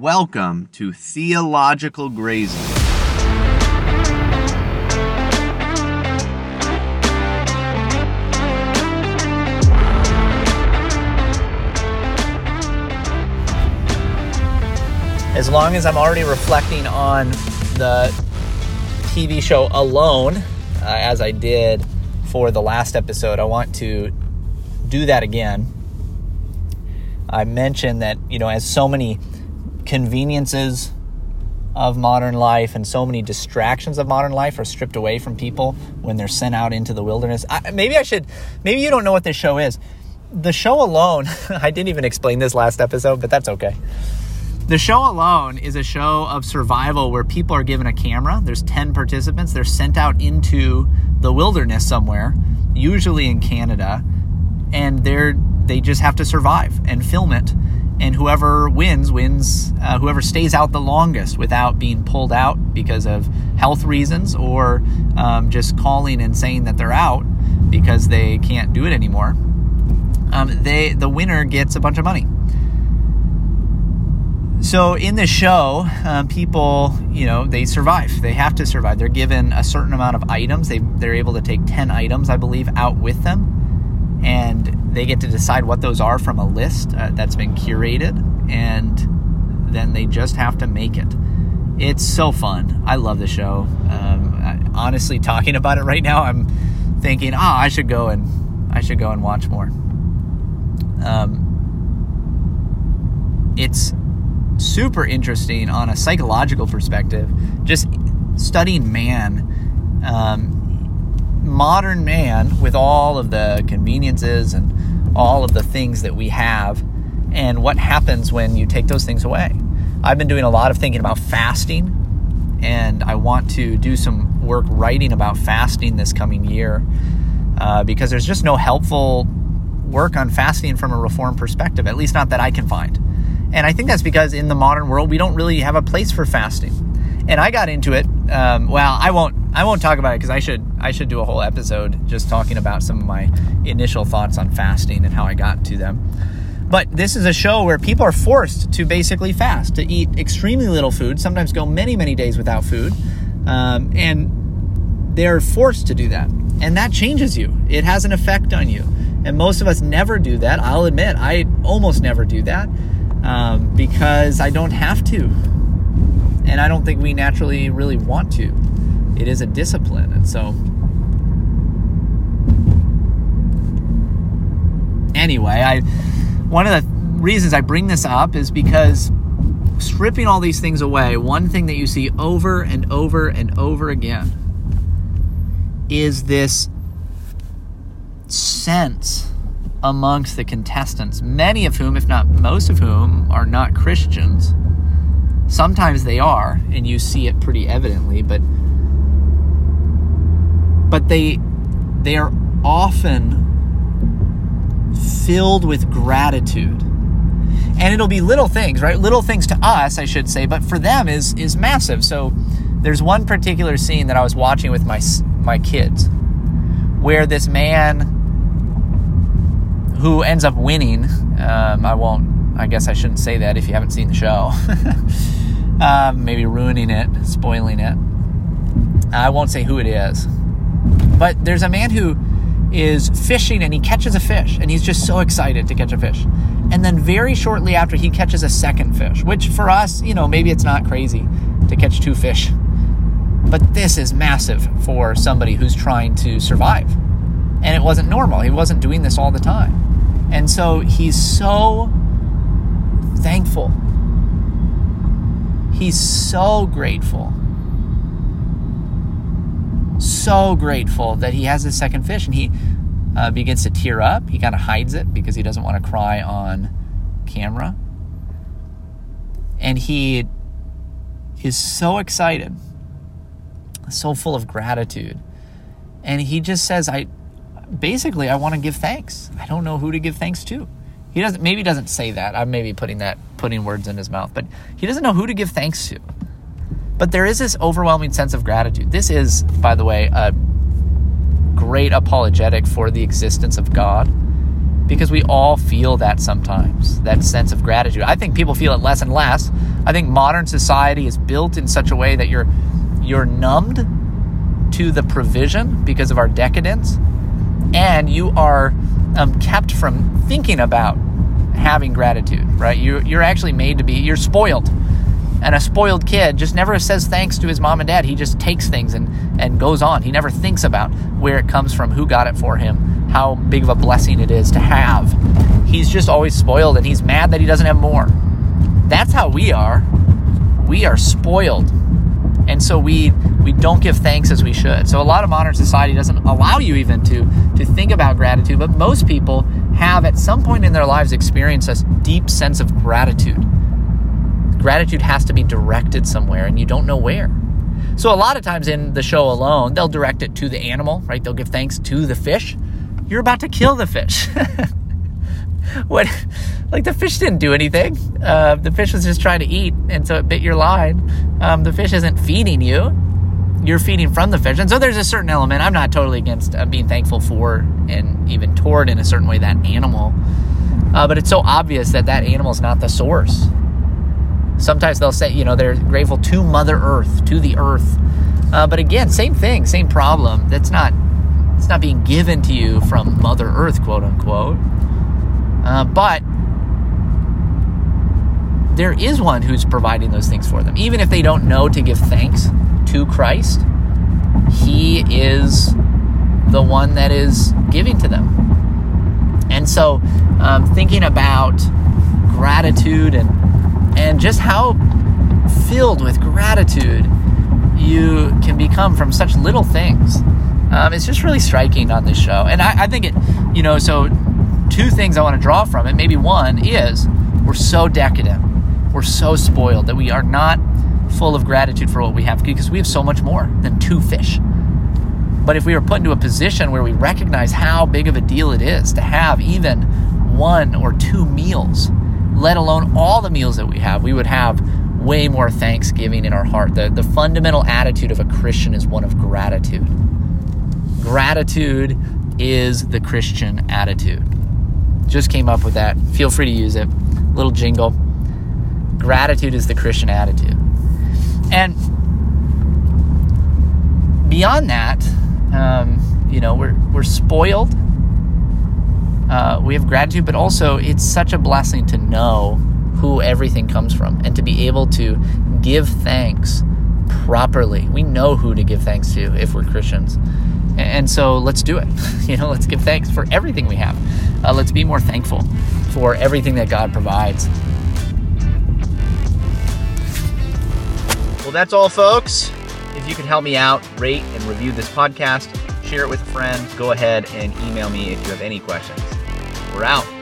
Welcome to Theological Grazing. As long as I'm already reflecting on the TV show Alone, as I did for the last episode, I want to do that again. I mentioned that, as so many conveniences of modern life and so many distractions of modern life are stripped away from people when they're sent out into the wilderness. Maybe you don't know what this show is. The show Alone, I didn't even explain this last episode, but that's okay. The show Alone is a show of survival where people are given a camera. There's 10 participants. They're sent out into the wilderness somewhere, usually in Canada, and they just have to survive and film it. And whoever wins, whoever stays out the longest without being pulled out because of health reasons or just calling and saying that they're out because they can't do it anymore, the winner gets a bunch of money. So in this show, people, they survive. They have to survive. They're given a certain amount of items. They're able to take 10 items, I believe, out with them. And they get to decide what those are from a list that's been curated, and then they just have to make it. It's so fun. I love the show. Honestly, talking about it right now, I'm thinking, I should go and watch more. It's super interesting on a psychological perspective. Just studying man, modern man, with all of the conveniences and all of the things that we have, and what happens when you take those things away. I've been doing a lot of thinking about fasting, and I want to do some work writing about fasting this coming year because there's just no helpful work on fasting from a reform perspective, at least not that I can find. And I think that's because in the modern world, we don't really have a place for fasting. And I got into it. I won't talk about it because I should do a whole episode just talking about some of my initial thoughts on fasting and how I got to them. But this is a show where people are forced to basically fast, to eat extremely little food, sometimes go many, many days without food. And they're forced to do that. And that changes you. It has an effect on you. And most of us never do that. I'll admit, I almost never do that because I don't have to. And I don't think we naturally really want to. It is a discipline. And so anyway, one of the reasons I bring this up is because stripping all these things away, one thing that you see over and over and over again is this sense amongst the contestants, many of whom, if not most of whom, are not Christians. Sometimes they are, and you see it pretty evidently, but they are often filled with gratitude. And it'll be little things, right? Little things to us, I should say, but for them is massive. So there's one particular scene that I was watching with my kids where this man who ends up winning, I guess I shouldn't say that if you haven't seen the show. Maybe ruining it, spoiling it. I won't say who it is. But there's a man who is fishing, and he catches a fish, and he's just so excited to catch a fish. And then very shortly after, he catches a second fish, which for us, maybe it's not crazy to catch two fish. But this is massive for somebody who's trying to survive. And it wasn't normal. He wasn't doing this all the time. And so he's so thankful. He's so grateful. So grateful that he has this second fish, and he begins to tear up. He kind of hides it because he doesn't want to cry on camera. And he is so excited, so full of gratitude. And he just says, I want to give thanks. I don't know who to give thanks to. He doesn't say that. I may be putting words in his mouth, but he doesn't know who to give thanks to. But there is this overwhelming sense of gratitude. This is, by the way, a great apologetic for the existence of God, because we all feel that sometimes, that sense of gratitude. I think people feel it less and less. I think modern society is built in such a way that you're numbed to the provision because of our decadence, and you are kept from thinking about having gratitude, right? You're actually made to be, you're spoiled. And a spoiled kid just never says thanks to his mom and dad. He just takes things and goes on. He never thinks about where it comes from, who got it for him, how big of a blessing it is to have. He's just always spoiled, and he's mad that he doesn't have more. That's how we are. We are spoiled. And so we don't give thanks as we should. So a lot of modern society doesn't allow you even to think about gratitude, but most people have at some point in their lives experienced a deep sense of gratitude. Gratitude has to be directed somewhere, and you don't know where. So a lot of times in the show alone, they'll direct it to the animal, right? They'll give thanks to the fish. You're about to kill the fish. What? Like, the fish didn't do anything. The fish was just trying to eat, and so it bit your line. The fish isn't feeding you. You're feeding from the fish. And so there's a certain element. I'm not totally against being thankful for and even toward in a certain way that animal. But it's so obvious that animal's not the source. Sometimes they'll say, they're grateful to Mother Earth, to the earth. But again, same thing, same problem. It's not being given to you from Mother Earth, quote unquote. But there is one who's providing those things for them. Even if they don't know to give thanks to Christ, He is the one that is giving to them. And so thinking about gratitude and just how filled with gratitude you can become from such little things. It's just really striking on this show. And I think it, so two things I want to draw from it. Maybe one is we're so decadent, we're so spoiled that we are not full of gratitude for what we have, because we have so much more than two fish. But if we were put into a position where we recognize how big of a deal it is to have even one or two meals, let alone all the meals that we have, we would have way more thanksgiving in our heart. The fundamental attitude of a Christian is one of gratitude. Gratitude is the Christian attitude. Just came up with that. Feel free to use it. Little jingle. Gratitude is the Christian attitude. And beyond that, we're spoiled. We have gratitude, but also it's such a blessing to know who everything comes from and to be able to give thanks properly. We know who to give thanks to if we're Christians. And so let's do it. Let's give thanks for everything we have. Let's be more thankful for everything that God provides. Well, that's all, folks. If you could help me out, rate and review this podcast. Share it with a friend. Go ahead and email me if you have any questions. We're out.